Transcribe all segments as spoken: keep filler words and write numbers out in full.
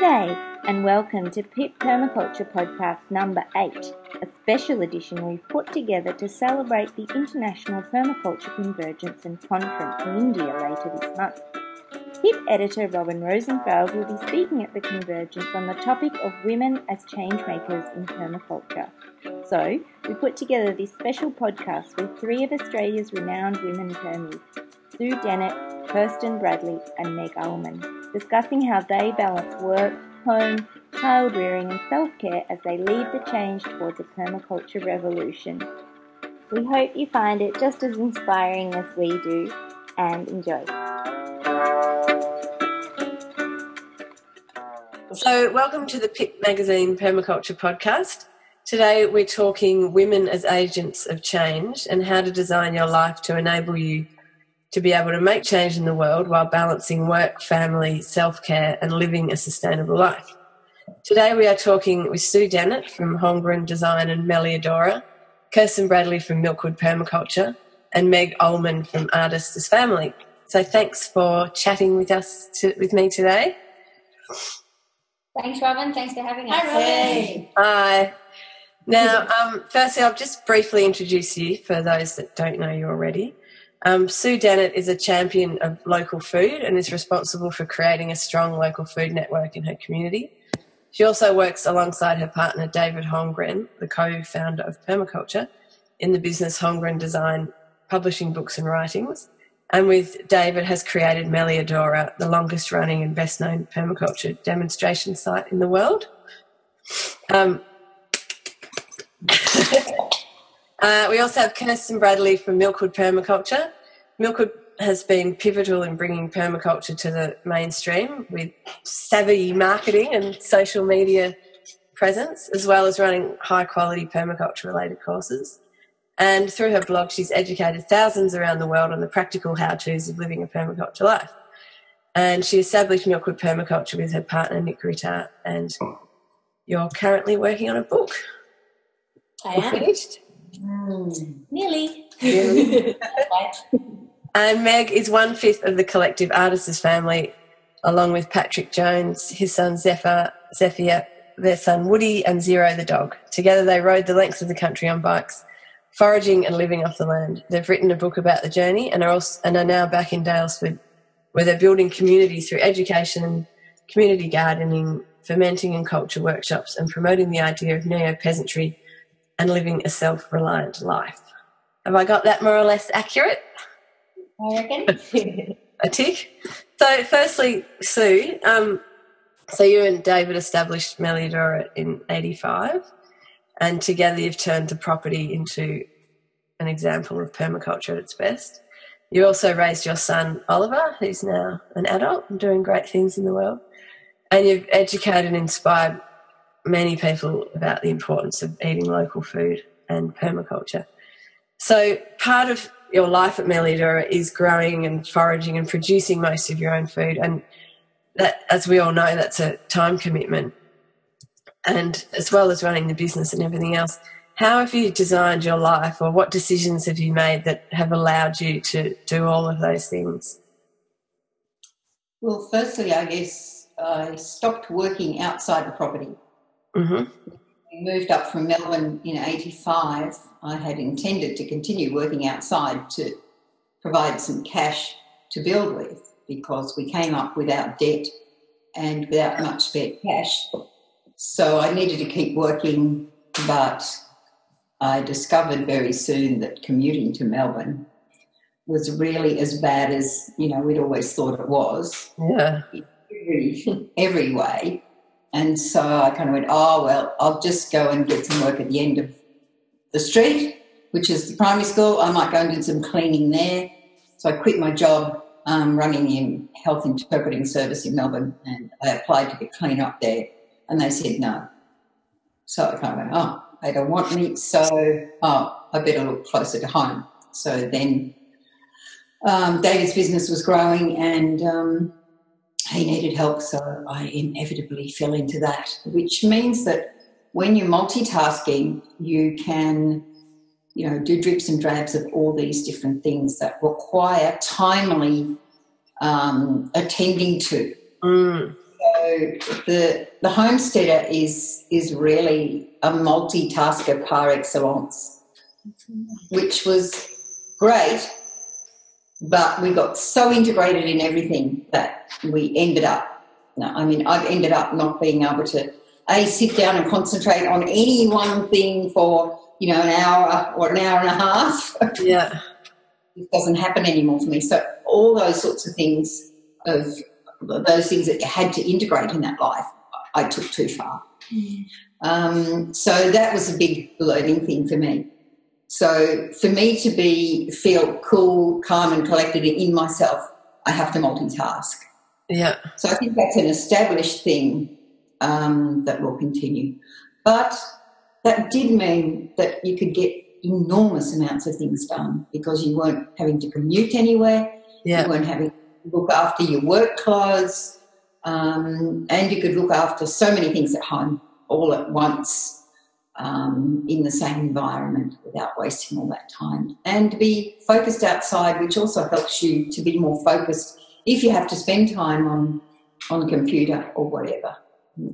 G'day and welcome to P I P Permaculture Podcast number eight, a special edition we've put together to celebrate the International Permaculture Convergence and Conference in India later this month. P I P editor Robin Rosenfeld will be speaking at the convergence on the topic of women as changemakers in permaculture. So, we put together this special podcast with three of Australia's renowned women permies, Sue Dennett, Kirsten Bradley and Meg Ulman, discussing how they balance work, home, child rearing and self-care as they lead the change towards a permaculture revolution. We hope you find it just as inspiring as we do, and enjoy. So welcome to the P I P Magazine Permaculture Podcast. Today we're talking women as agents of change and how to design your life to enable you to be able to make change in the world while balancing work, family, self-care and living a sustainable life. Today we are talking with Sue Dennett from Hongren Design and Melliodora, Kirsten Bradley from Milkwood Permaculture and Meg Ulman from Artists as Family. So thanks for chatting with us, to, with me today. Thanks, Robin. Thanks for having us. Hi, Hi. Now, um, firstly, I'll just briefly introduce you for those that don't know you already. Um, Sue Dennett is a champion of local food and is responsible for creating a strong local food network in her community. She also works alongside her partner David Holmgren, the co-founder of Permaculture, in the business Hongren Design, publishing books and writings, and with David has created Melliodora, the longest running and best known permaculture demonstration site in the world. Um, Uh, we also have Kirsten Bradley from Milkwood Permaculture. Milkwood has been pivotal in bringing permaculture to the mainstream with savvy marketing and social media presence, as well as running high-quality permaculture-related courses. And through her blog, she's educated thousands around the world on the practical how-tos of living a permaculture life. And she established Milkwood Permaculture with her partner, Nick Ritter, and you're currently working on a book. I am. Finished? Mm. Nearly. Nearly. And Meg is one fifth of the collective Artists' Family, along with Patrick Jones, his son Zephyr, Zephyr, their son Woody, and Zero the dog. Together they rode the length of the country on bikes, foraging and living off the land. They've written a book about the journey and are also, and are now back in Dalesford, where they're building community through education and community gardening, fermenting and culture workshops, and promoting the idea of neo-peasantry and living a self-reliant life. Have I got that more or less accurate? I reckon. A tick. So firstly, Sue, um, so you and David established Melliodora in eighty-five, and together you've turned the property into an example of permaculture at its best. You also raised your son, Oliver, who's now an adult and doing great things in the world, and you've educated and inspired many people about the importance of eating local food and permaculture. So part of your life at Melliodora is growing and foraging and producing most of your own food, and that, as we all know, that's a time commitment, and as well as running the business and everything else. How have you designed your life, or what decisions have you made that have allowed you to do all of those things? Well, firstly, I guess I stopped working outside the property. Mm-hmm. We moved up from Melbourne in eighty-five. I had intended to continue working outside to provide some cash to build with, because we came up without debt and without much spare cash. So I needed to keep working, but I discovered very soon that commuting to Melbourne was really as bad as, you know, we'd always thought it was. Yeah. Every, every way. And so I kind of went, oh, well, I'll just go and get some work at the end of the street, which is the primary school. I might go and do some cleaning there. So I quit my job um, running the health interpreting service in Melbourne, and I applied to be clean up there, and they said no. So I kind of went, oh, they don't want me, so oh, I better look closer to home. So then um, David's business was growing and um, he needed help, so I inevitably fell into that, which means that when you're multitasking, you can, you know, do drips and drabs of all these different things that require timely um, attending to. Mm. So the the homesteader is is really a multitasker par excellence, which was great, but we got so integrated in everything that we ended up, you know, I mean, I've ended up not being able to, A, sit down and concentrate on any one thing for, you know, an hour or an hour and a half. Yeah. It doesn't happen anymore for me. So all those sorts of things, of those things that you had to integrate in that life, I took too far. Mm. Um, so that was a big learning thing for me. So for me to be feel cool, calm and collected in myself, I have to multitask. Yeah. So I think that's an established thing um, that will continue. But that did mean that you could get enormous amounts of things done because you weren't having to commute anywhere. Yeah. You weren't having to look after your work clothes, um, and you could look after so many things at home all at once. Um, in the same environment without wasting all that time, and to be focused outside, which also helps you to be more focused if you have to spend time on on a computer or whatever,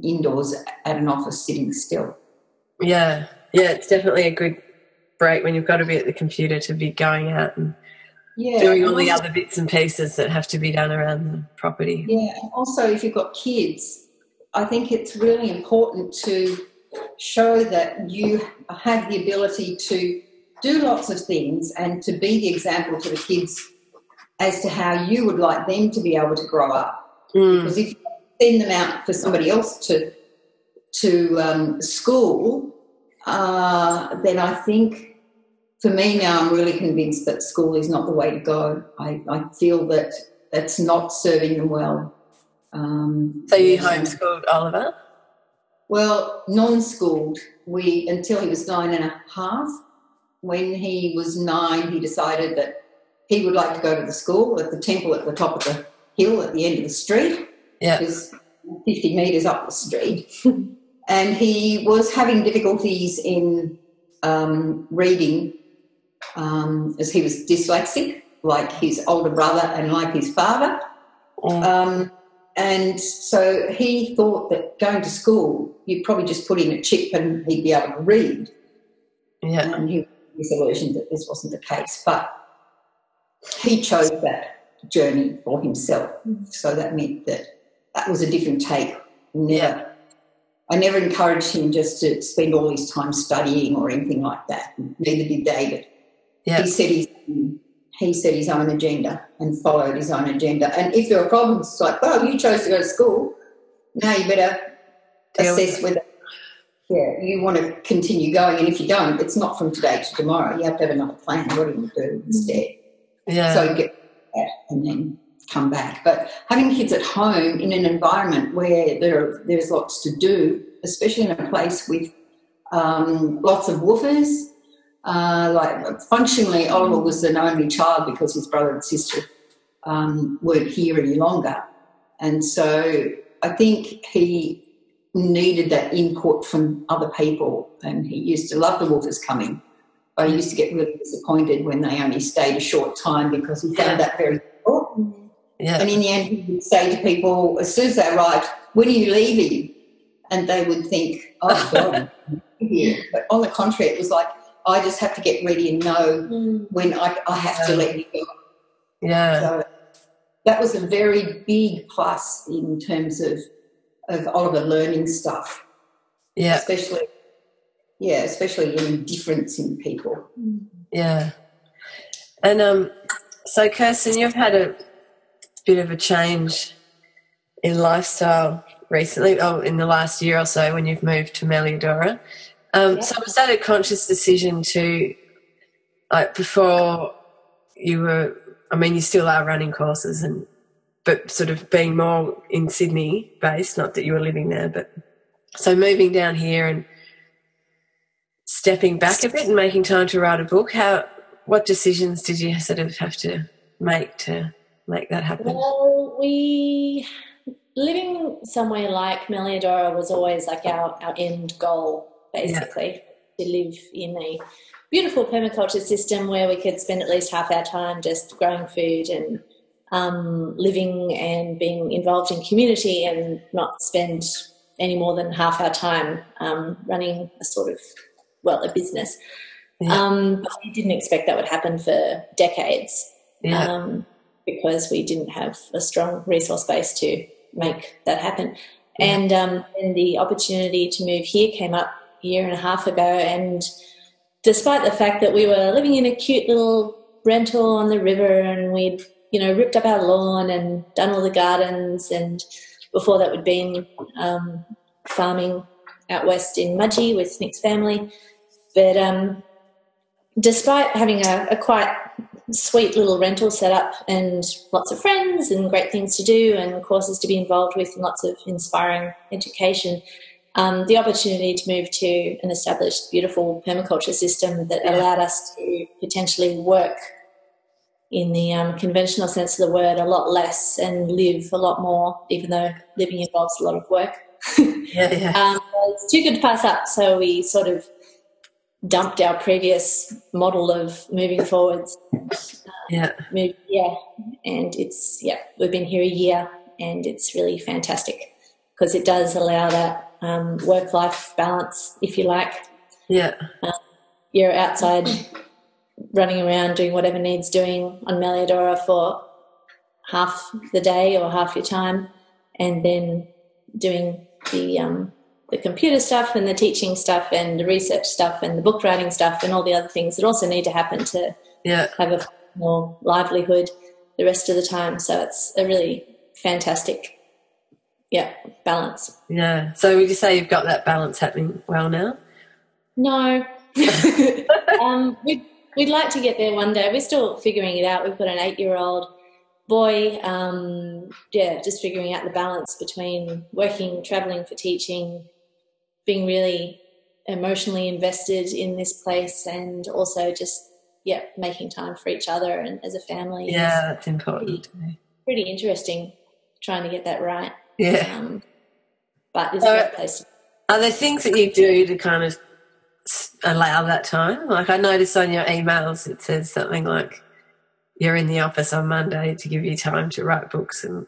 indoors at an office sitting still. Yeah, yeah, it's definitely a good break when you've got to be at the computer to be going out and yeah, doing all the other bits and pieces that have to be done around the property. Yeah, and also if you've got kids, I think it's really important to show that you have the ability to do lots of things and to be the example to the kids as to how you would like them to be able to grow up. Mm. Because if you send them out for somebody else to to um, school, uh, then I think for me now I'm really convinced that school is not the way to go. I, I feel that that's not serving them well. Um, so you homeschooled Oliver? Well, non-schooled, we until he was nine and a half. When he was nine, he decided that he would like to go to the school at the temple at the top of the hill at the end of the street. Yeah. It was fifty metres up the street. And he was having difficulties in um, reading um, as he was dyslexic, like his older brother and like his father. Mm. Um And so he thought that going to school, you'd probably just put in a chip and he'd be able to read. Yeah. And he was disillusioned that this wasn't the case. But he chose that journey for himself. So that meant that that was a different take. Never, yeah. I never encouraged him just to spend all his time studying or anything like that. Neither did David. Yeah. He said he's... He set his own agenda and followed his own agenda. And if there were problems, it's like, well, you chose to go to school. Now you better assess whether yeah, you want to continue going. And if you don't, it's not from today to tomorrow. You have to have another plan. What are you going to do instead? Yeah. So you get that and then come back. But having kids at home in an environment where there are, there's lots to do, especially in a place with um, lots of woofers, Uh, like functionally, Oliver was an only child because his brother and sister um, weren't here any longer, and so I think he needed that input from other people. And he used to love the wolfers coming, but he used to get really disappointed when they only stayed a short time because he found yeah. that very difficult. Yeah. And in the end, he would say to people as soon as they arrived, "When are you leaving?" And they would think, "Oh God, here." But on the contrary, it was like, I just have to get ready and know mm. when I, I have yeah. to let you go. Yeah. So that was a very big plus in terms of of Oliver learning stuff. Yeah. Especially, yeah, especially in difference in people. Yeah. And um, so, Kirsten, you've had a bit of a change in lifestyle recently, oh, in the last year or so when you've moved to Melliodora. Um, yeah. So was that a conscious decision to, like, before you were, I mean, you still are running courses and, but sort of being more in Sydney based, not that you were living there, but so moving down here and stepping back a bit and making time to write a book, how, what decisions did you sort of have to make to make that happen? Well, we, living somewhere like Melliodora was always like our, our end goal. Basically, yeah. to live in a beautiful permaculture system where we could spend at least half our time just growing food and um, living and being involved in community and not spend any more than half our time um, running a sort of, well, a business. Yeah. Um, but we didn't expect that would happen for decades yeah. um, because we didn't have a strong resource base to make that happen. Yeah. And um, then the opportunity to move here came up a year and a half ago, and despite the fact that we were living in a cute little rental on the river and we'd, you know, ripped up our lawn and done all the gardens, and before that we'd been um, farming out west in Mudgee with Nick's family. But um, despite having a, a quite sweet little rental set up and lots of friends and great things to do and courses to be involved with and lots of inspiring education, um, the opportunity to move to an established, beautiful permaculture system that allowed us to potentially work in the um, conventional sense of the word a lot less and live a lot more, even though living involves a lot of work. yeah, yeah. Um, it's too good to pass up, so we sort of dumped our previous model of moving forwards. Yeah. Moved, yeah. And it's, yeah, we've been here a year and it's really fantastic because it does allow that um, work-life balance, if you like. Yeah. Um, you're outside running around doing whatever needs doing on Melliodora for half the day or half your time, and then doing the um, the computer stuff and the teaching stuff and the research stuff and the book writing stuff and all the other things that also need to happen to yeah. have a more livelihood the rest of the time. So it's a really fantastic, yeah, balance. Yeah. So would you say you've got that balance happening well now? No. um, we'd, we'd like to get there one day. We're still figuring it out. We've got an eight-year-old boy, um, yeah, just figuring out the balance between working, travelling for teaching, being really emotionally invested in this place, and also just yeah making time for each other and as a family. Yeah, that's important. Pretty, pretty interesting trying to get that right. Yeah, um, but it's so, a great place. Are there things that you do to kind of allow that time? Like I noticed on your emails, it says something like you're in the office on Monday to give you time to write books and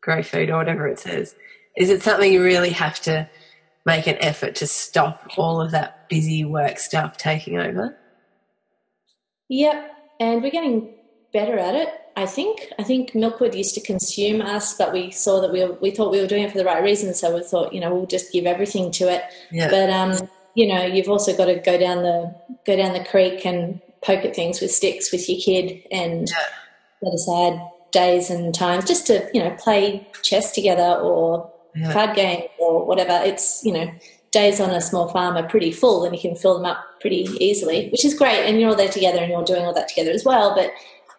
grow food or whatever it says. Is it something you really have to make an effort to stop all of that busy work stuff taking over? Yep, and we're getting better at it, I think. I think Milkwood used to consume us, but we saw that we were, we thought we were doing it for the right reason, so we thought, you know, we'll just give everything to it. Yeah. But, um, you know, you've also got to go down the go down the creek and poke at things with sticks with your kid and yeah. set aside days and times just to, you know, play chess together or yeah. card games or whatever. It's, you know, days on a small farm are pretty full and you can fill them up pretty easily, which is great, and you're all there together and you're doing all that together as well. But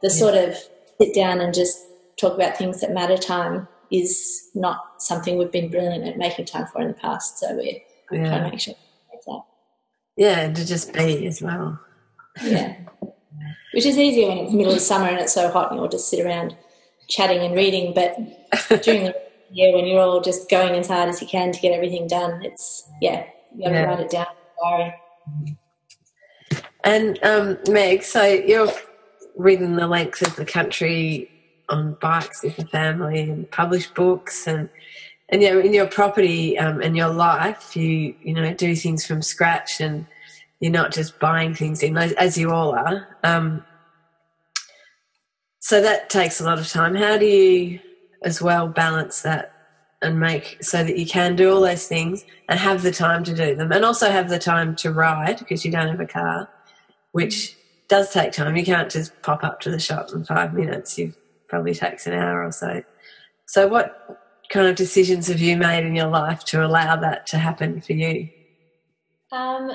the yeah. sort of sit down and just talk about things that matter time is not something we've been brilliant at making time for in the past, so we're yeah. trying to make sure we make that. Yeah, and to just be as well. Yeah, which is easier when it's the middle of summer and it's so hot and you all just sit around chatting and reading, but during the year when you're all just going as hard as you can to get everything done, it's, yeah, you have yeah. to write it down. Sorry. And um, Meg, so you've ridden the length of the country on bikes with the family and published books, and, and you know, in your property um, and your life you, you know, do things from scratch and you're not just buying things in, as you all are. Um, so that takes a lot of time. How do you as well balance that and make so that you can do all those things and have the time to do them, and also have the time to ride because you don't have a car, which does take time. You can't just pop up to the shop in five minutes. It probably takes an hour or so. So what kind of decisions have you made in your life to allow that to happen for you? Um.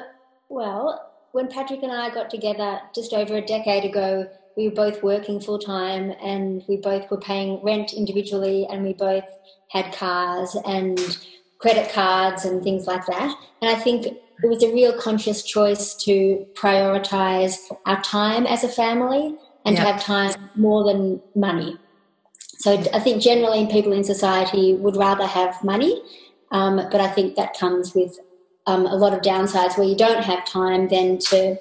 Well, when Patrick and I got together just over a decade ago, we were both working full-time and we both were paying rent individually and we both had cars and credit cards and things like that. And I think it was a real conscious choice to prioritise our time as a family and yeah. to have time more than money. So I think generally people in society would rather have money, um, but I think that comes with Um, a lot of downsides where you don't have time then to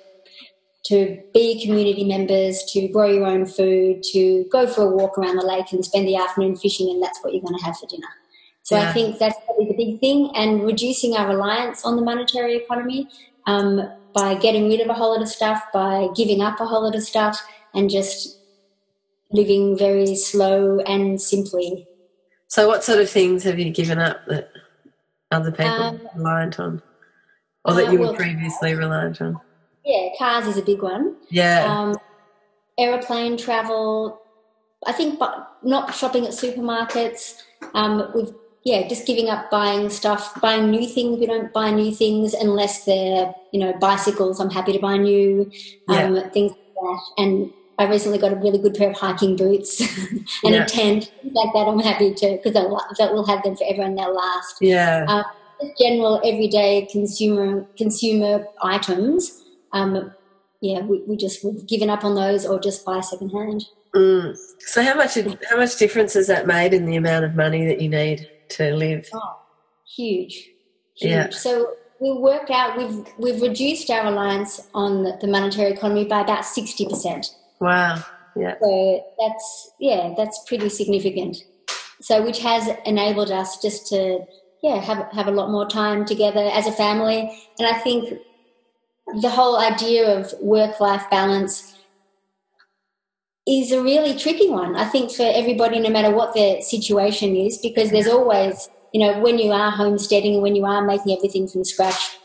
to be community members, to grow your own food, to go for a walk around the lake and spend the afternoon fishing, and that's what you're going to have for dinner. So yeah. I think that's probably the big thing, and reducing our reliance on the monetary economy um, by getting rid of a whole lot of stuff, by giving up a whole lot of stuff, and just living very slow and simply. So what sort of things have you given up that other people um, are reliant on, or that uh, you were well, previously reliant on? Yeah, cars is a big one. Yeah. Um, aeroplane travel. I think but not shopping at supermarkets. Um, we've, yeah, just giving up buying stuff, buying new things. We don't buy new things unless they're, you know, bicycles. I'm happy to buy new um, yeah. things like that. And I recently got a really good pair of hiking boots and yeah. a tent, things like that. I'm happy to, because that will have them forever and they'll last. Yeah. Uh, general everyday consumer consumer items. Um, yeah, we, we just we've given up on those, or just buy secondhand. Mm. So how much how much difference has that made in the amount of money that you need to live? Oh, huge, huge. Yeah. So we worked out we've we've reduced our reliance on the, the monetary economy by about sixty percent. Wow. Yeah. So that's yeah, that's pretty significant. So which has enabled us just to yeah have have a lot more time together as a family, and I think. The whole idea of work-life balance is a really tricky one, I think, for everybody, no matter what their situation is, because there's always, you know, when you are homesteading and when you are making everything from scratch,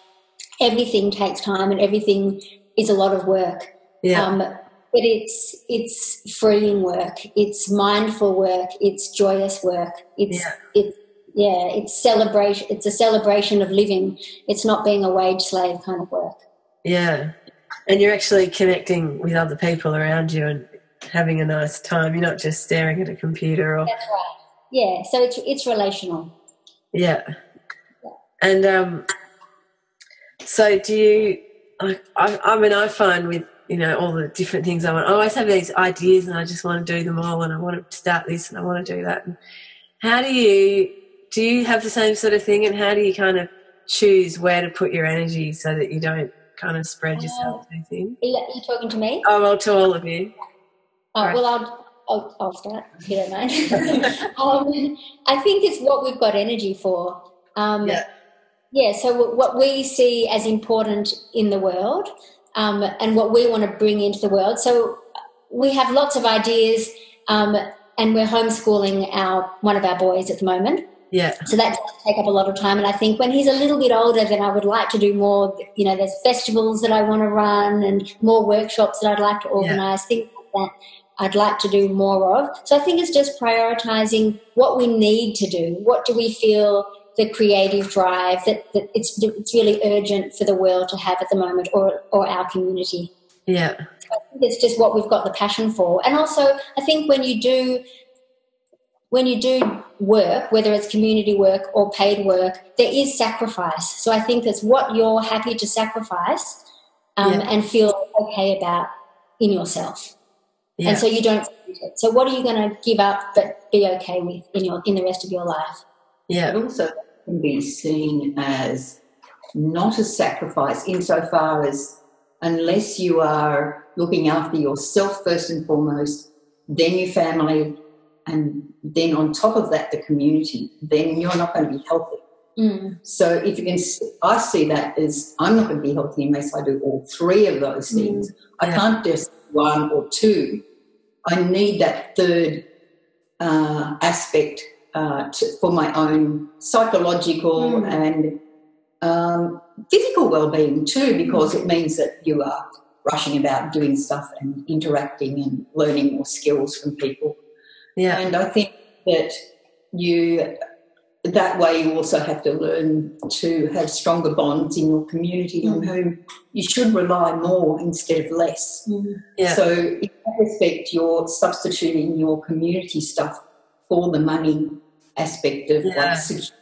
everything takes time and everything is a lot of work. Yeah. Um, but it's it's freeing work, it's mindful work, it's joyous work, it's yeah. it's yeah, it's celebration. It's a celebration of living. It's not being a wage slave kind of work. Yeah, and you're actually connecting with other people around you and having a nice time. You're not just staring at a computer. Or that's right. Yeah, so it's it's relational. Yeah, yeah. And um, so do you? I, I, I mean, I find with you know all the different things I want. I always have these ideas, and I just want to do them all, and I want to start this, and I want to do that. And how do you do? You have the same sort of thing, and how do you kind of choose where to put your energy so that you don't kind of spread yourself uh, too thin? Are you talking to me? Oh, well, to all of you. Oh, right. Well, I'll, I'll, I'll start, if you don't mind. um, I think it's what we've got energy for. Um, yeah. Yeah, so w- what we see as important in the world um, and what we want to bring into the world. So we have lots of ideas um, and we're homeschooling our one of our boys at the moment. Yeah. So that does take up a lot of time, and I think when he's a little bit older, then I would like to do more. You know, there's festivals that I want to run and more workshops that I'd like to organise, yeah. things like that I'd like to do more of. So I think it's just prioritising what we need to do. What do we feel the creative drive that, that it's it's really urgent for the world to have at the moment, or or our community. Yeah. So I think it's just what we've got the passion for, and also I think when you do. When you do work, whether it's community work or paid work, there is sacrifice. So I think it's what you're happy to sacrifice um, yeah. and feel okay about in yourself. Yeah. And so you don't lose it. So what are you going to give up but be okay with in your in the rest of your life? Yeah. It also can be seen as not a sacrifice insofar as unless you are looking after yourself first and foremost, then your family, and then on top of that, the community, then you're not going to be healthy. Mm. So if you can, I see that as I'm not going to be healthy unless I do all three of those things. Mm. I yeah. can't just one or two. I need that third uh, aspect uh, to, for my own psychological mm. and um, physical well-being too, because mm. it means that you are rushing about doing stuff and interacting and learning more skills from people. Yeah. And I think that you that way you also have to learn to have stronger bonds in your community mm. on whom you should rely more instead of less. Mm. Yeah. So in that respect, you're substituting your community stuff for the money aspect of yeah. like security.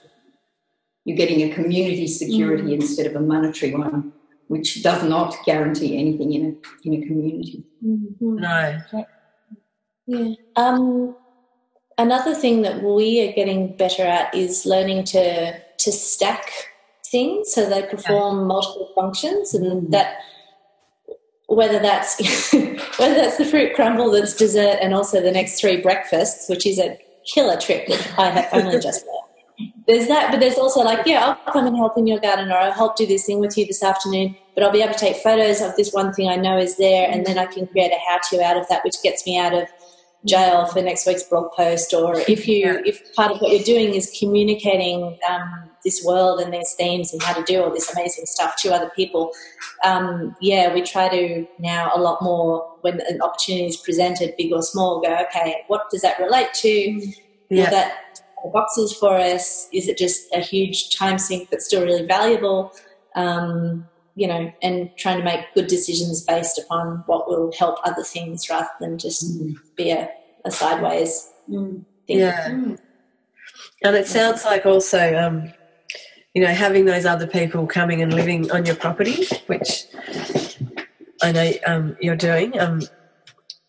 You're getting a community security mm. instead of a monetary one, which does not guarantee anything in a in a community. Mm-hmm. No. Yeah. Um, another thing that we are getting better at is learning to to stack things so they perform yeah. multiple functions, and that whether that's whether that's the fruit crumble, that's dessert, and also the next three breakfasts, which is a killer trick that I have only just learned. There's that, but there's also like, yeah, I'll come and help in your garden, or I'll help do this thing with you this afternoon, but I'll be able to take photos of this one thing I know is there, and then I can create a how-to out of that, which gets me out of jail for next week's blog post. Or if you if part of what you're doing is communicating um, this world and these themes and how to do all this amazing stuff to other people, um, yeah, we try to now a lot more, when an opportunity is presented, big or small, go, okay, what does that relate to? Yeah. Will that tick boxes for us? Is it just a huge time sink that's still really valuable? Um, you know, and trying to make good decisions based upon what will help other things rather than just mm. be a, a sideways mm. thing. Yeah. Mm. And it sounds like also, um, you know, having those other people coming and living on your property, which I know um, you're doing, um,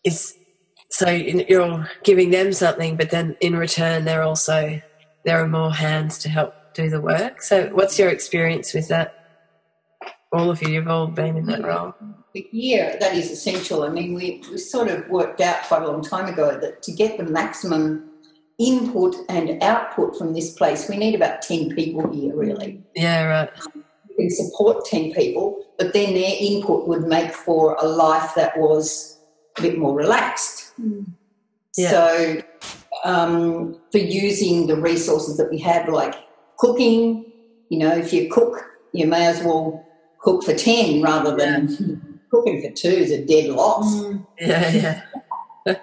is so you're giving them something, but then in return they're also, there are more hands to help do the work. So what's your experience with that? All of you, you've all been in that role. Yeah, that is essential. I mean, we, we sort of worked out quite a long time ago that to get the maximum input and output from this place, we need about ten people here, really. Yeah, right. Um, we can support ten people, but then their input would make for a life that was a bit more relaxed. Mm. Yeah. So um, for using the resources that we have, like cooking, you know, if you cook, you may as well cook for ten rather than cooking for two is a dead loss. Yeah, yeah.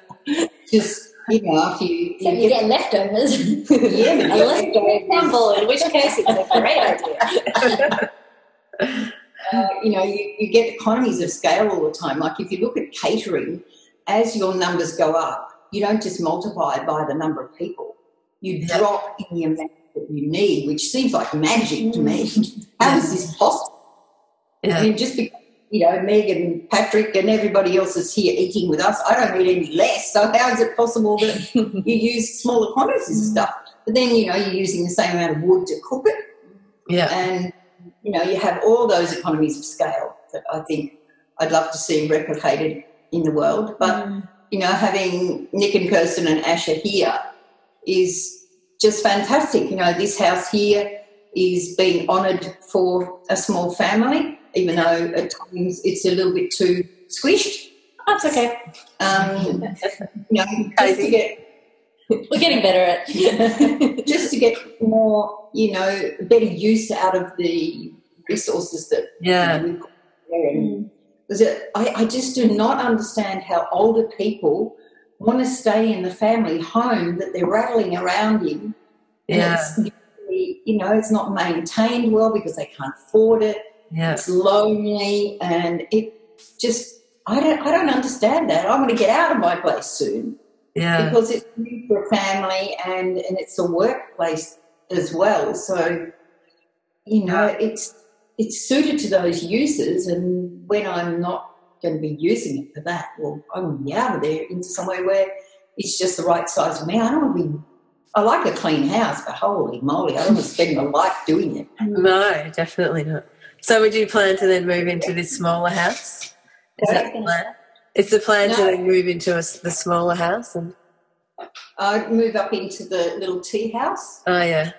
Just, you know, if you... So you, you get, get leftovers. Yeah. Unless you get a crumble, in which case it's a great idea. uh, you know, you, you get economies of scale all the time. Like if you look at catering, as your numbers go up, you don't just multiply by the number of people. You yeah. drop in the amount that you need, which seems like magic mm. to me. How yeah. is this possible? Yeah. I mean, just because, you know, Meg and Patrick and everybody else is here eating with us, I don't need any less. So how is it possible that you use smaller quantities of stuff? But then, you know, you're using the same amount of wood to cook it. Yeah. And, you know, you have all those economies of scale that I think I'd love to see replicated in the world. But, mm. you know, having Nick and Kirsten and Asha here is just fantastic. You know, this house here is being honoured for a small family, even though at times it's a little bit too squished. That's okay. Um, you know, just to get, we're getting better at it. Just to get more, you know, better use out of the resources that yeah. you know, we've got there. And I, I just do not understand how older people want to stay in the family home that they're rattling around in. Yeah. And it's, you know, it's not maintained well because they can't afford it. Yeah. It's lonely, and it just I don't I don't understand that. I want to get out of my place soon. Yeah. Because it's new for a family and, and it's a workplace as well. So, you know, it's it's suited to those uses, and when I'm not going to be using it for that, well, I'm going to be out of there into somewhere where it's just the right size for me. I don't want to be I like a clean house, but holy moly, I don't want to spend my life doing it. No, definitely not. So would you plan to then move into this smaller house? Is that the plan? Is the plan no. to then move into a, the smaller house? And I'd move up into the little tea house. Oh, yeah.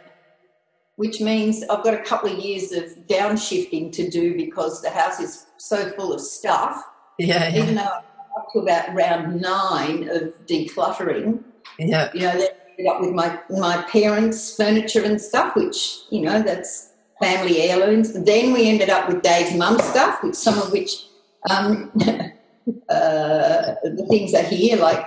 Which means I've got a couple of years of downshifting to do because the house is so full of stuff. Yeah, yeah. Even though I'm up to about round nine of decluttering. Yeah. You know, then I ended up with my, my parents' furniture and stuff, which, you know, that's... family heirlooms. And then we ended up with Dave's mum stuff, which some of which um, uh, the things are here, like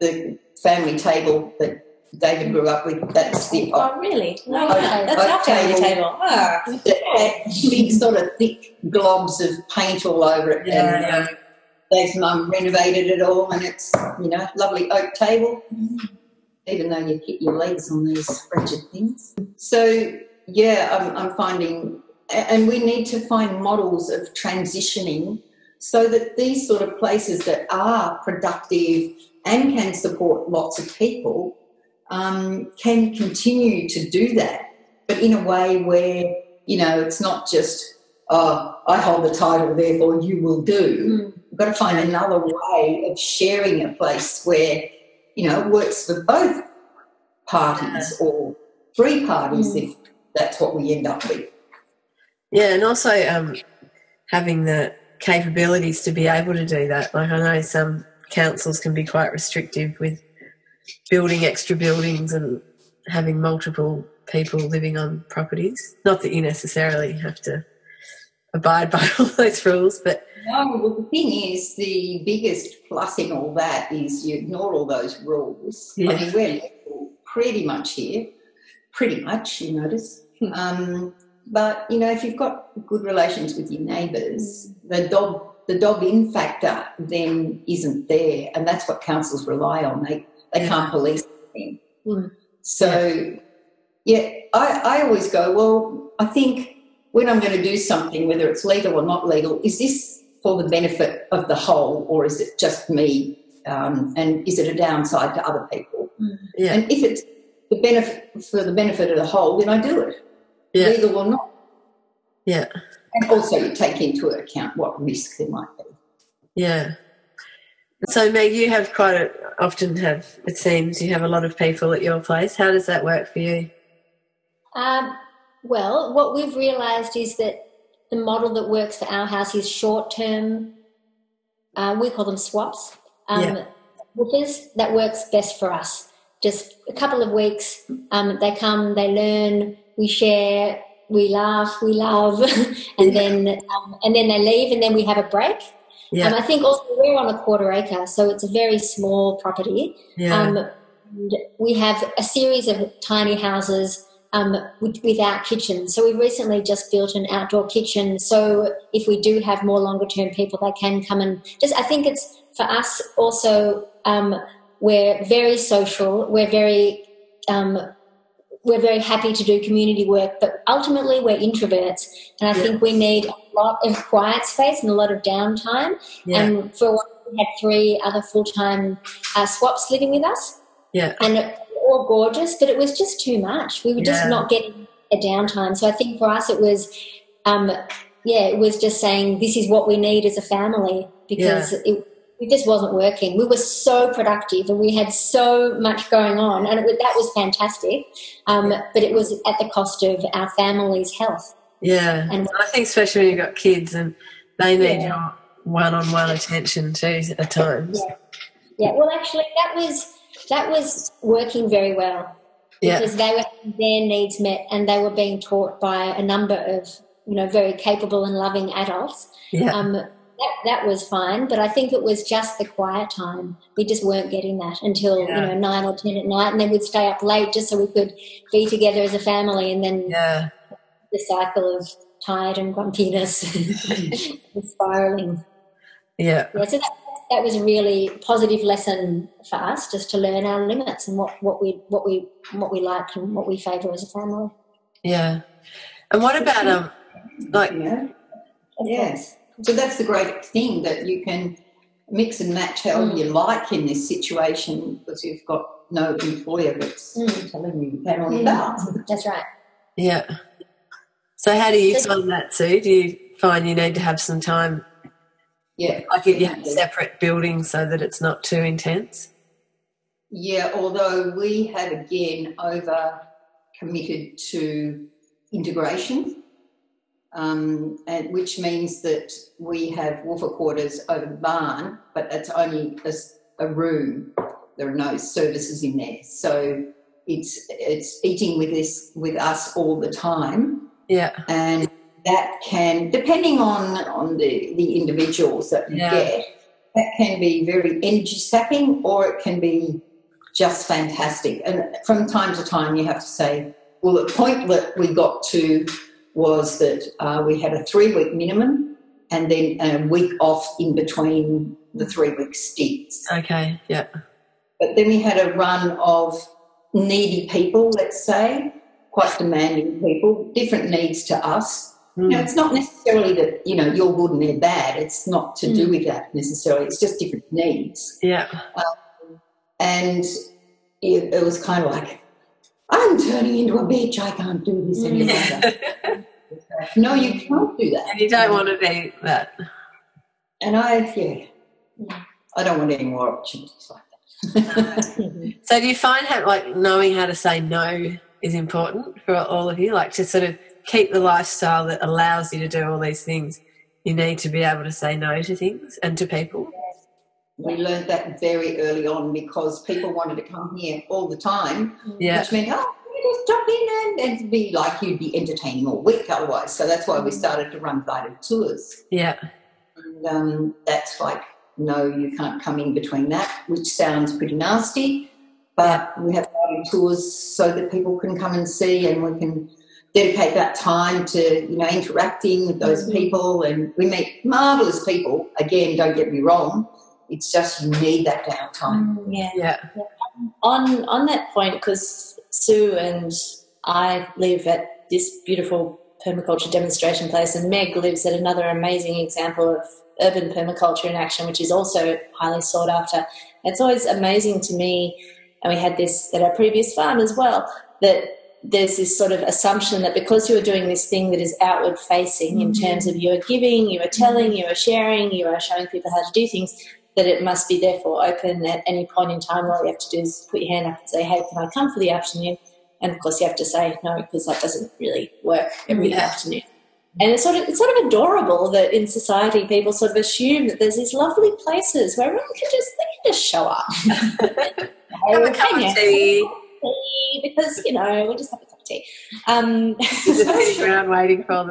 the family table that David grew up with. That's the oh, really? No, oak, no, that's our family table. table. Oh. That had big sort of thick globs of paint all over it. Yeah, and yeah. Dave's mum renovated it all, and it's you know lovely oak table. Mm-hmm. Even though you hit your legs on these wretched things, so. Yeah, I'm, I'm finding, and we need to find models of transitioning so that these sort of places that are productive and can support lots of people um, can continue to do that, but in a way where, you know, it's not just, oh, I hold the title, therefore you will do. Mm. We've got to find another way of sharing a place where, you know, it works for both parties or three parties mm. if that's what we end up with. Yeah, and also um, having the capabilities to be able to do that. Like I know some councils can be quite restrictive with building extra buildings and having multiple people living on properties. Not that you necessarily have to abide by all those rules, but no, well, the thing is, the biggest plus in all that is you ignore all those rules. Yeah. I mean, we're pretty much here, pretty much, you notice. Um, but, you know, if you've got good relations with your neighbours, the dog the dog in factor then isn't there, and that's what councils rely on. They, they yeah. can't police anything. Mm. So, yeah, yeah I, I always go, well, I think when I'm going to do something, whether it's legal or not legal, is this for the benefit of the whole, or is it just me? Um, and is it a downside to other people? Yeah. And if it's the benefit for the benefit of the whole, then I do it, yeah. legal or not. Yeah. And also, you take into account what risks there might be. Yeah. So, Meg, you have quite a, often have it seems you have a lot of people at your place. How does that work for you? Um, well, what we've realised is that the model that works for our house is short-term, uh, we call them swaps, um, yeah. which is, that works best for us. Just a couple of weeks, um, they come, they learn, we share, we laugh, we love, and yeah. then um, and then they leave and then we have a break. Yeah. Um, I think also we're on a quarter acre, so it's a very small property. Yeah. Um, and we have a series of tiny houses Um, with, with our kitchen. So we recently just built an outdoor kitchen, so if we do have more longer term people, they can come and just, I think it's for us also, um, we're very social, we're very um, we're very happy to do community work, but ultimately we're introverts, and I yeah. think we need a lot of quiet space and a lot of downtime. Yeah. And for a while we had three other full-time uh, swaps living with us. Yeah. And all gorgeous, but it was just too much. We were just yeah. not getting a downtime. So I think for us it was, um, yeah, it was just saying this is what we need as a family, because yeah. it, it just wasn't working. We were so productive and we had so much going on, and it, that was fantastic, um, yeah. but it was at the cost of our family's health. Yeah, and I think especially when you've got kids and they need yeah. your one-on-one attention too at times. Yeah, yeah. Well, actually that was... That was working very well, because yeah. they were having their needs met, and they were being taught by a number of, you know, very capable and loving adults. Yeah. Um, that, that was fine, but I think it was just the quiet time. We just weren't getting that until, yeah. you know, nine or ten at night, and then we'd stay up late just so we could be together as a family, and then yeah. the cycle of tired and grumpiness spiralling. Yeah. Yeah, so that, that was a really positive lesson for us, just to learn our limits and what, what we what we what we like and what we favour as a family. Yeah. And what about um like yeah. yes. So that's the great thing, that you can mix and match however mm. you like in this situation, because you've got no employer that's mm. telling you how all about. That's right. Yeah. So how do you so, find that, Sue? Do you find you need to have some time? Yeah, like if you have separate buildings so that it's not too intense. Yeah, although we have again over committed to integration, um, and which means that we have woofer quarters over the barn, but that's only a, a room. There are no services in there, so it's it's eating with this with us all the time. Yeah, and. That can, depending on, on the, the individuals that you yeah. get, that can be very energy-sapping, or it can be just fantastic. And from time to time you have to say, well, the point that we got to was that uh, we had a three-week minimum and then a week off in between the three-week stints. Okay, yeah. But then we had a run of needy people, let's say, quite demanding people, different needs to us. Mm. Now, it's not necessarily that, you know, you're good and they're bad. It's not to mm. do with that necessarily. It's just different needs. Yeah. Um, and it, it was kind of like, I'm turning into a bitch. I can't do this anymore. Yeah. No, you can't do that. And you don't um, want to be that. And I, yeah, yeah. I don't want any more opportunities like that. No. So do you find how, like, knowing how to say no is important for all of you? Like, to sort of keep the lifestyle that allows you to do all these things, you need to be able to say no to things and to people? We learned that very early on because people wanted to come here all the time, yeah. which meant, oh, you just drop in and it'd be like you'd be entertaining all week otherwise. So that's why we started to run guided tours. Yeah. And um, that's like, no, you can't come in between that, which sounds pretty nasty, but we have guided tours so that people can come and see, and we can dedicate that time to, you know, interacting with those mm-hmm. people. And we meet marvellous people. Again, don't get me wrong. It's just you need that downtime. Mm, yeah. yeah. On on that point, because Sue and I live at this beautiful permaculture demonstration place, and Meg lives at another amazing example of urban permaculture in action, which is also highly sought after. It's always amazing to me, and we had this at our previous farm as well, that there's this sort of assumption that because you're doing this thing that is outward facing mm-hmm. in terms of you are giving, you are telling, you are sharing, you are showing people how to do things, that it must be therefore open at any point in time. All you have to do is put your hand up and say, hey, can I come for the afternoon? And, of course, you have to say no, because that doesn't really work every yeah. afternoon. And it's sort of it's sort of adorable that in society people sort of assume that there's these lovely places where everyone can just, they can just show up. Have a cup of tea. Because, you know, we'll just have a cup of tea. Um, just sitting around waiting for them.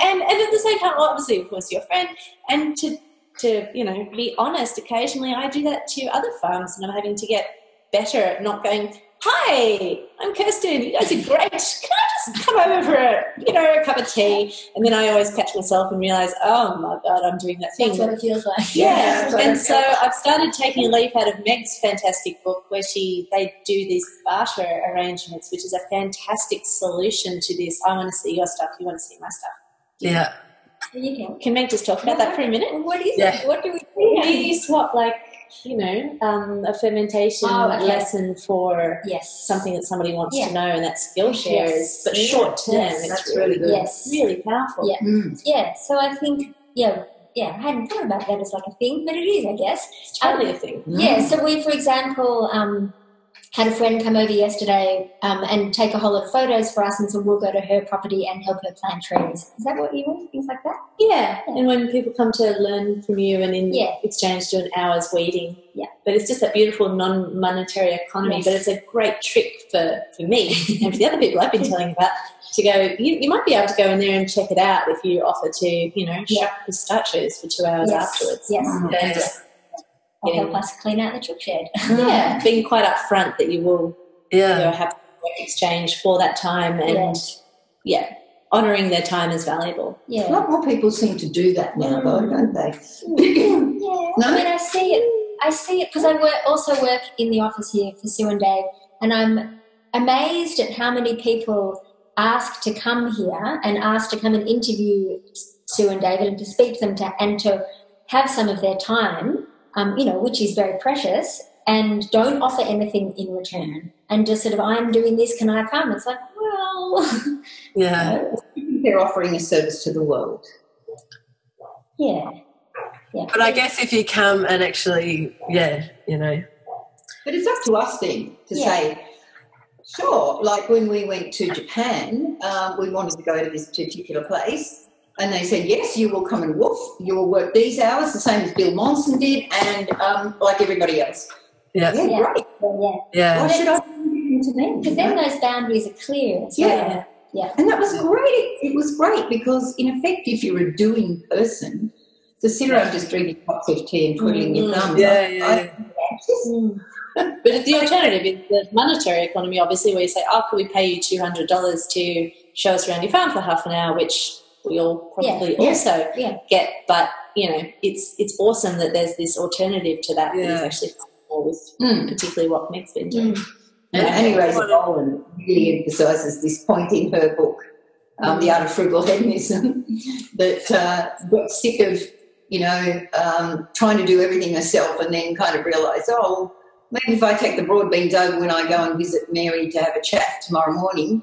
And, and at the same time, well, obviously, of course, your friend. And to... to, you know, be honest, occasionally I do that to other farms, and I'm having to get better at not going, hi, I'm Kirsten, you guys are great, can I just come over for a, you know, a cup of tea? And then I always catch myself and realise, oh, my God, I'm doing that thing. That's what it feels like. Yeah, yeah. And so I've started taking a leaf out of Meg's fantastic book where she they do these barter arrangements, which is a fantastic solution to this, I want to see your stuff, you want to see my stuff. Yeah. Can. can Meg just talk about that for a minute? What is yeah. it? What do we do? Do you swap, like, you know, um, a fermentation oh, okay. lesson for yes. something that somebody wants yeah. to know, and that skill share yes. is, but yeah. short term, yes. it's That's really good. Yes. Really powerful. Yeah. Mm. yeah, so I think, yeah, yeah, I hadn't thought about that as like a thing, but it is, I guess. It's totally um, a thing. Mm. Yeah, so we, for example, um, had a friend come over yesterday um, and take a whole lot of photos for us, and so we'll go to her property and help her plant trees. Is that what you want? Things like that? Yeah. yeah. And when people come to learn from you and in yeah. exchange do an hour's weeding. Yeah. But it's just that beautiful non-monetary economy. Yes. But it's a great trick for, for me and for the other people I've been telling about to go, you, you might be able to go in there and check it out if you offer to, you know, yeah. shuck pistachios for two hours yes. afterwards. Yes. Mm-hmm. And just, I'll help us clean out the chook shed. Yeah, being quite upfront that you will yeah. you know, have exchange for that time, and, yeah, yeah honouring their time is valuable. Yeah. A lot more people seem to do that now, though, don't they? yeah. No? I mean, I see it. I see it because I work, also work in the office here for Sue and Dave, and I'm amazed at how many people ask to come here and ask to come and interview Sue and David and to speak to them to, and to have some of their time. Um, you know, which is very precious, and don't offer anything in return, and just sort of, I'm doing this, can I come? It's like, well... Yeah. You know, they're offering a service to the world. Yeah. yeah. But I guess if you come and actually, yeah, you know... But it's up to us then to yeah. say, sure, like when we went to Japan, uh, we wanted to go to this particular place. And they said, yes, you will come and woof. You will work these hours, the same as Bill Monson did, and um, like everybody else. Yeah, yeah, yeah. Right. Well, yeah. yeah. Why should I do to them? Because then those boundaries are clear. As well. Yeah, yeah. And that was great. It was great because, in effect, if you're a doing person, to sit around just drinking cups of tea and twiddling mm-hmm. your thumbs, yeah, I, yeah. I, I just, mm. But the alternative is the monetary economy, obviously, where you say, "Oh, could we pay you two hundred dollars to show us around your farm for half an hour?" which we'll probably yeah. also yeah. get, but, you know, it's it's awesome that there's this alternative to that yeah. that is actually with mm. particularly what Meg's been doing. Mm. And Annie Rowland really emphasises this point in her book, um, mm. The Art of Frugal Hedonism, that uh, got sick of, you know, um, trying to do everything herself and then kind of realised, oh, maybe if I take the broadbeans over when I go and visit Mary to have a chat tomorrow morning,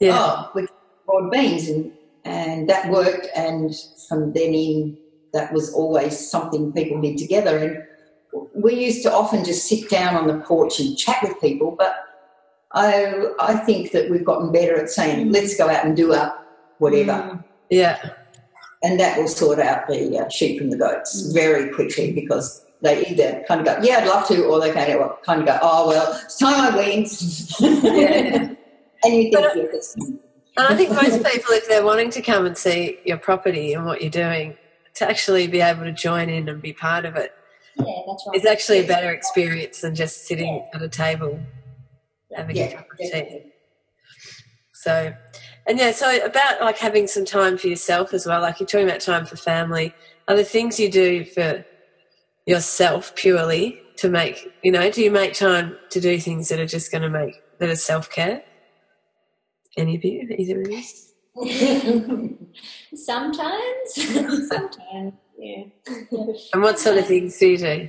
yeah. oh, with broadbeans and And that worked, and from then in that was always something people did together. And we used to often just sit down on the porch and chat with people, but I I think that we've gotten better at saying, let's go out and do a whatever. Mm. Yeah. And that will sort out the uh, sheep and the goats very quickly, because they either kind of go, yeah, I'd love to, or they kind of, kind of go, oh, well, it's time I went. Yeah. And you think, but, yeah, it's fun. And I think most people, if they're wanting to come and see your property and what you're doing, to actually be able to join in and be part of it, yeah, that's right. It's actually a better experience than just sitting yeah. at a table having yeah, a cup of tea. So, and yeah, so about like having some time for yourself as well, like you're talking about time for family. Are there things you do for yourself purely to make, you know, do you make time to do things that are just going to make, that are self-care? Any of you, either of you? Sometimes. Sometimes, yeah. And what sort of things do you do?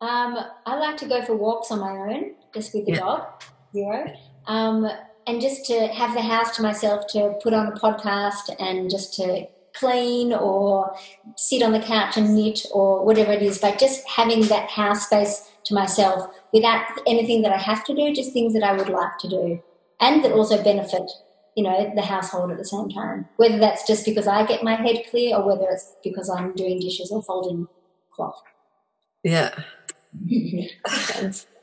Um, I like to go for walks on my own, just with the yeah. dog, Zero, um, and just to have the house to myself, to put on a podcast and just to clean or sit on the couch and knit or whatever it is, like just having that house space to myself without anything that I have to do, just things that I would like to do. And that also benefit, you know, the household at the same time, whether that's just because I get my head clear or whether it's because I'm doing dishes or folding cloth. Yeah.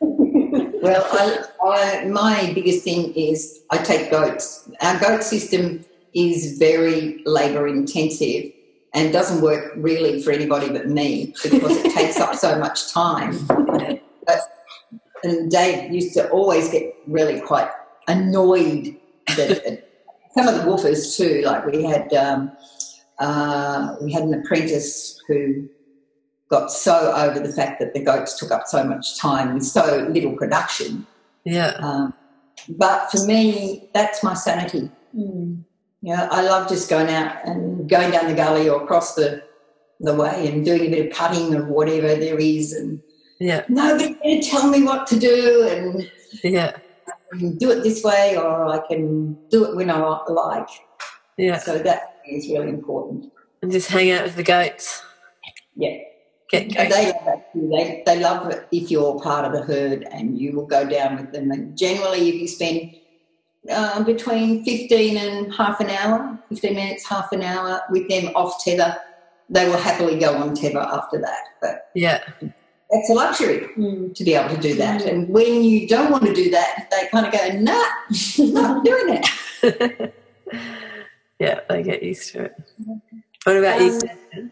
Well, I, I, my biggest thing is I take goats. Our goat system is very labour intensive and doesn't work really for anybody but me, because it takes up so much time. But, and Dave used to always get really quite annoyed that some of the woofers too, like we had um, uh, we had an apprentice who got so over the fact that the goats took up so much time and so little production. Yeah. Um, but for me, that's my sanity. Mm. You know, I love just going out and going down the gully or across the the way and doing a bit of cutting or whatever there is, and yeah. nobody's going to tell me what to do, and yeah. I can do it this way or I can do it when I like. Yeah. So that is really important. And just hang out with the goats. Yeah. Get goats. They love it too. They, they love it if you're part of the herd and you will go down with them. And generally if you spend uh, between fifteen and half an hour, fifteen minutes, half an hour with them off tether, they will happily go on tether after that. But yeah. That's a luxury mm. to be able to do that. Mm. And when you don't want to do that, they kind of go, nah, not doing it. Yeah, they get used to it. What about um, you, Kirsten?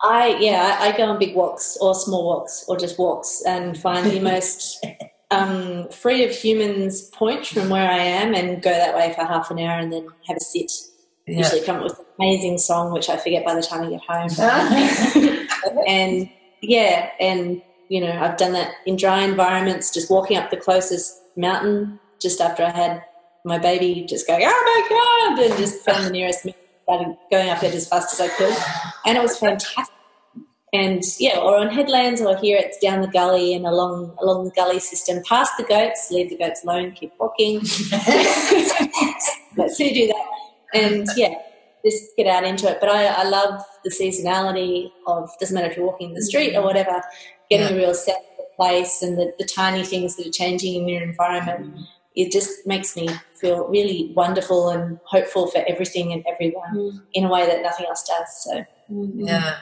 I, yeah, I go on big walks or small walks or just walks and find the most um, free of humans point from where I am and go that way for half an hour and then have a sit. Yeah. Usually come up with an amazing song, which I forget by the time I get home. and, yeah, and... You know, I've done that in dry environments, just walking up the closest mountain just after I had my baby, just going, oh, my God, and just found the nearest mountain, started going up it as fast as I could. And it was fantastic. And, yeah, or on headlands or here it's down the gully and along along the gully system, past the goats, leave the goats alone, keep walking. Let's do that. And, yeah. Just get out into it. But I, I love the seasonality of, doesn't matter if you're walking in the street or whatever, getting yeah. a real sense of the place and the, the tiny things that are changing in your environment. Mm. It just makes me feel really wonderful and hopeful for everything and everyone mm. in a way that nothing else does. So mm-hmm. yeah.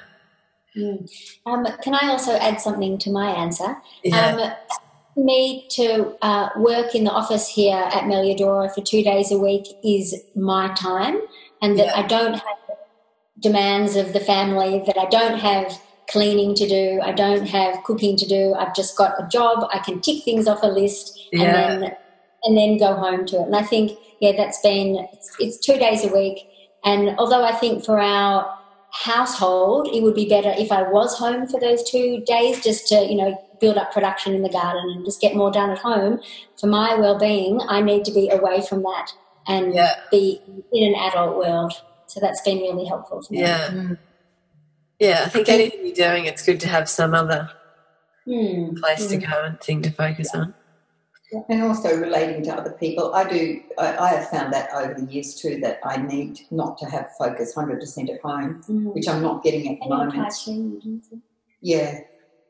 Mm. Um, can I also add something to my answer? Yeah. Um, me to uh, work in the office here at Melliodora for two days a week is my time. And that yeah. I don't have demands of the family, that I don't have cleaning to do, I don't have cooking to do. I've just got a job. I can tick things off a list yeah. and then and then go home to it. And I think, yeah, that's been, it's, it's two days a week. And although I think for our household it would be better if I was home for those two days just to, you know, build up production in the garden and just get more done at home, for my well-being I need to be away from that. And yeah. be in an adult world. So that's been really helpful for me. Yeah. Mm. Yeah, I think okay. anything you're doing, it's good to have some other mm. place mm. to go and thing to focus yeah. on. And also relating to other people. I do. I, I have found that over the years too, that I need not to have focus one hundred percent at home, mm. which I'm not getting at the and moment. Yeah.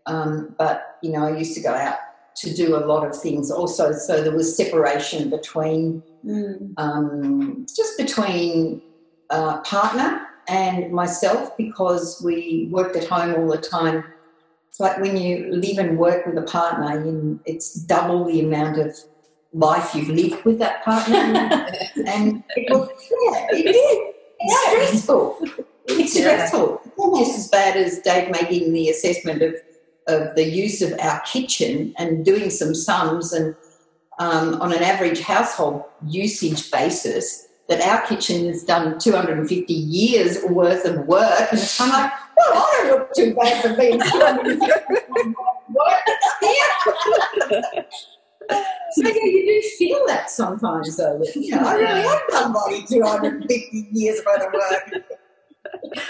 Um, but, you know, I used to go out to do a lot of things also. So there was separation between, mm. um, just between uh, partner and myself, because we worked at home all the time. It's like when you live and work with a partner, you, it's double the amount of life you've lived with that partner. And it was, yeah, it is. It's stressful. It's yeah. stressful. It's almost as bad as Dave making the assessment of, of the use of our kitchen and doing some sums and um, on an average household usage basis that our kitchen has done two hundred fifty years worth of work. And I'm like, well, I don't look too bad for being So yeah, you do feel that sometimes, though. You know, I really have done like two hundred fifty years worth of work.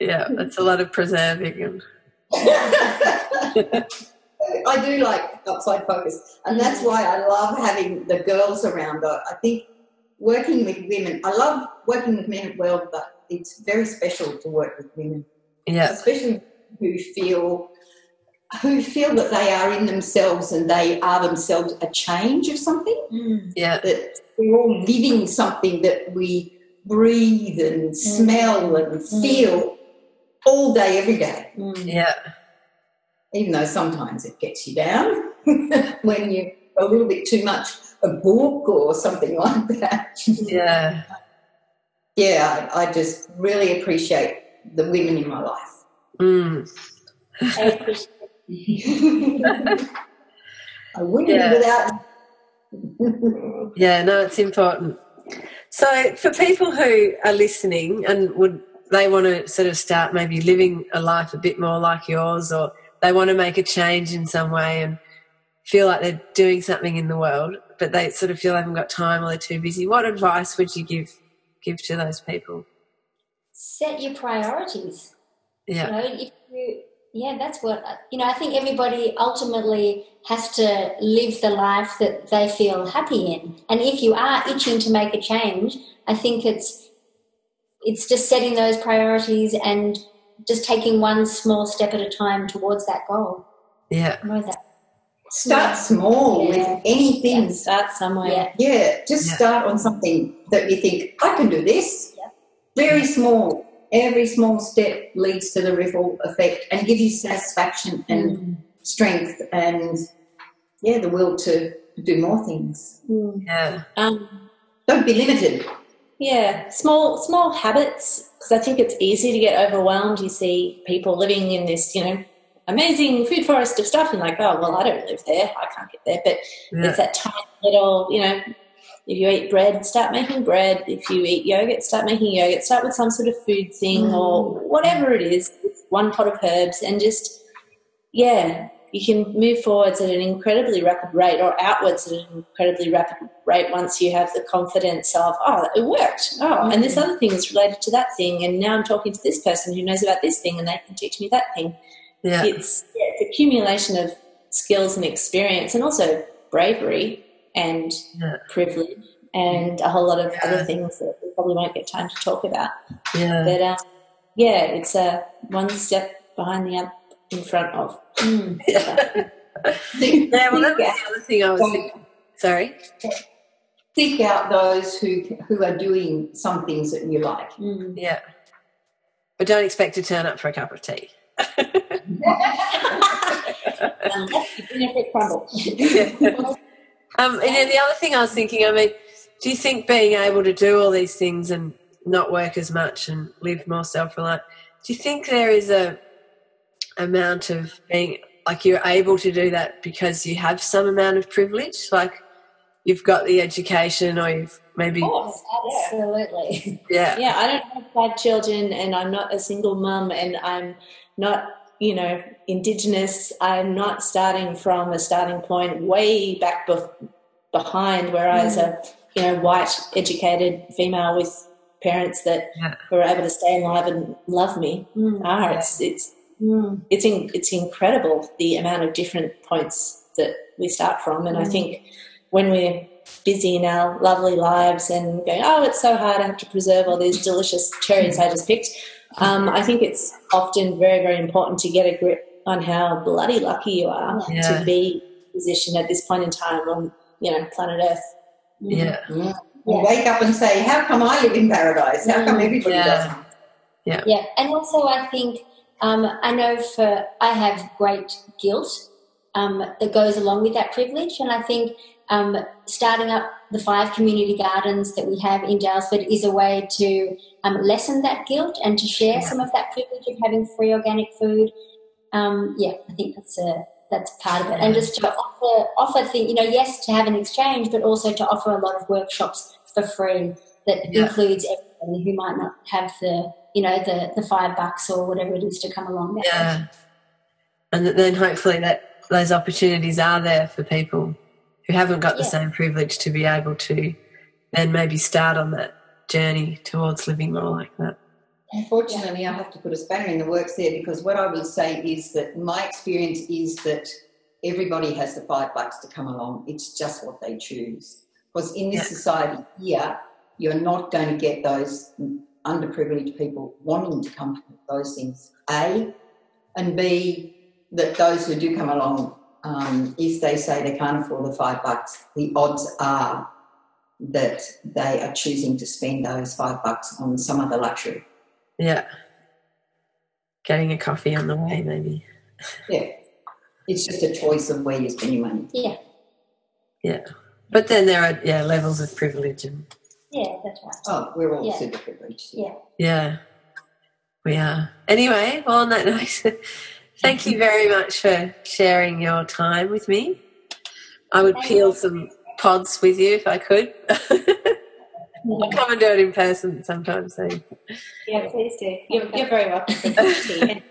Yeah, that's a lot of preserving. And... I do like upside focus. And that's why I love having the girls around, though. I think working with women, I love working with men as well, but it's very special to work with women. Yeah, especially who feel who feel that they are in themselves and they are themselves a change of something. Mm. Yeah, that we're all living something that we breathe and mm. smell and mm. feel all day, every day. Mm. Yeah, even though sometimes it gets you down when you're a little bit too much a book or something like that. Yeah, yeah, I, I just really appreciate the women in my life. Mm. I wouldn't yeah. without. Yeah, no, it's important. So, for people who are listening and would they want to sort of start maybe living a life a bit more like yours, or they want to make a change in some way and feel like they're doing something in the world, but they sort of feel they haven't got time or they're too busy, what advice would you give give to those people? Set your priorities. Yeah. You know, if you, yeah, that's what, you know, I think everybody ultimately has to live the life that they feel happy in. And if you are itching to make a change, I think it's it's just setting those priorities and just taking one small step at a time towards that goal. Yeah. You know that. Start small yeah. with anything. Yeah, start somewhere. Yeah, yeah just yeah. start on something that you think, I can do this. Very small. Every small step leads to the ripple effect and gives you satisfaction and mm. strength and, yeah, the will to do more things. Yeah. Um, Don't be limited. Yeah, small small habits, because I think it's easy to get overwhelmed. You see people living in this, you know, amazing food forest of stuff and like, oh, well, I don't live there. I can't get there. But yeah. it's that tiny little, you know, if you eat bread, start making bread. If you eat yogurt, start making yogurt. Start with some sort of food thing mm. or whatever it is, one pot of herbs, and just, yeah, you can move forwards at an incredibly rapid rate or outwards at an incredibly rapid rate once you have the confidence of, oh, it worked. Oh, mm. and this other thing is related to that thing, and now I'm talking to this person who knows about this thing and they can teach me that thing. Yeah. It's, yeah, it's accumulation of skills and experience and also bravery and yeah. privilege and a whole lot of yeah. other things that we probably won't get time to talk about. Yeah. But, um, yeah, it's uh, one step behind the other in front of. Mm. yeah, well, that's the other thing I was thinking. Sorry? Seek out those who who are doing some things that you like. Mm. Yeah. But don't expect to turn up for a cup of tea. um, yeah. Um, and then the other thing I was thinking, I mean, do you think being able to do all these things and not work as much and live more self-reliant, do you think there is a amount of being, like you're able to do that because you have some amount of privilege, like you've got the education or you've maybe... Of course, absolutely. Yeah. Yeah, I don't have five children and I'm not a single mum and I'm not... you know, Indigenous, I'm not starting from a starting point way back be- behind where mm. I was a, you know, white educated female with parents that yeah. were able to stay alive and love me. Mm. Ah, it's it's mm. it's, in, it's incredible the amount of different points that we start from and mm. I think when we're busy in our lovely lives and going, oh, it's so hard, I have to preserve all these delicious cherries I just picked, um, I think it's often very, very important to get a grip on how bloody lucky you are yeah. to be positioned at this point in time on, you know, planet Earth. Yeah. yeah. You wake up and say, how come I live in paradise? How come everybody yeah. doesn't? Yeah. Yeah. And also I think um, I know for I have great guilt um, that goes along with that privilege, and I think um, starting up the five community gardens that we have in Dalesford is a way to um, lessen that guilt and to share yeah. some of that privilege of having free organic food. Um, yeah, I think that's a that's part of it, and just to offer offer things, you know, yes, to have an exchange, but also to offer a lot of workshops for free that yeah. includes everybody who might not have the, you know, the the five bucks or whatever it is to come along. That yeah, way. And then hopefully that those opportunities are there for people who haven't got yeah. the same privilege to be able to then maybe start on that journey towards living more like that. Unfortunately, yeah. I have to put a spanner in the works there, because what I will say is that my experience is that everybody has the five bucks to come along. It's just what they choose. Because in this yeah. society here, you're not going to get those underprivileged people wanting to come to those things, A, and B, that those who do come along, um, if they say they can't afford the five bucks, the odds are that they are choosing to spend those five bucks on some other luxury. Yeah, getting a coffee on the way maybe. Yeah, it's just a choice of where you spend your money. Yeah. Yeah, but then there are, yeah, levels of privilege. And yeah, that's right. Oh, we're all yeah. super privileged. Yeah. Yeah, we are. Anyway, well, on that note, thank you very much for sharing your time with me. I would thank peel you. some pods with you if I could. I'll come and do it in person sometime soon. Yeah, please do. You're, you're very welcome.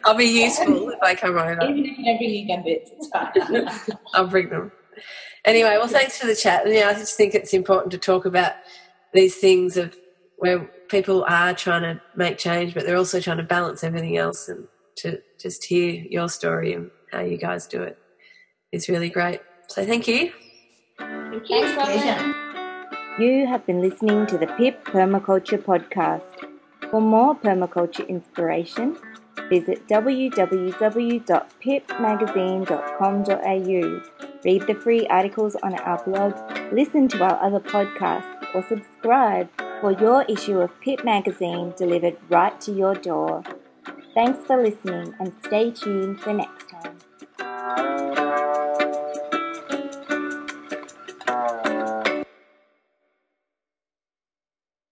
I'll be useful if I come over. Even if you don't bring your gambits, it's fine. I'll bring them. Anyway, well, thanks for the chat. And, yeah, I just think it's important to talk about these things of where people are trying to make change, but they're also trying to balance everything else, and to just hear your story and how you guys do it is really great. So thank you. Thank you. Thanks, Robin. You have been listening to the P I P Permaculture Podcast. For more permaculture inspiration, visit w w w dot pip magazine dot com dot a u. Read the free articles on our blog, listen to our other podcasts, or subscribe for your issue of P I P Magazine delivered right to your door. Thanks for listening, and stay tuned for next time.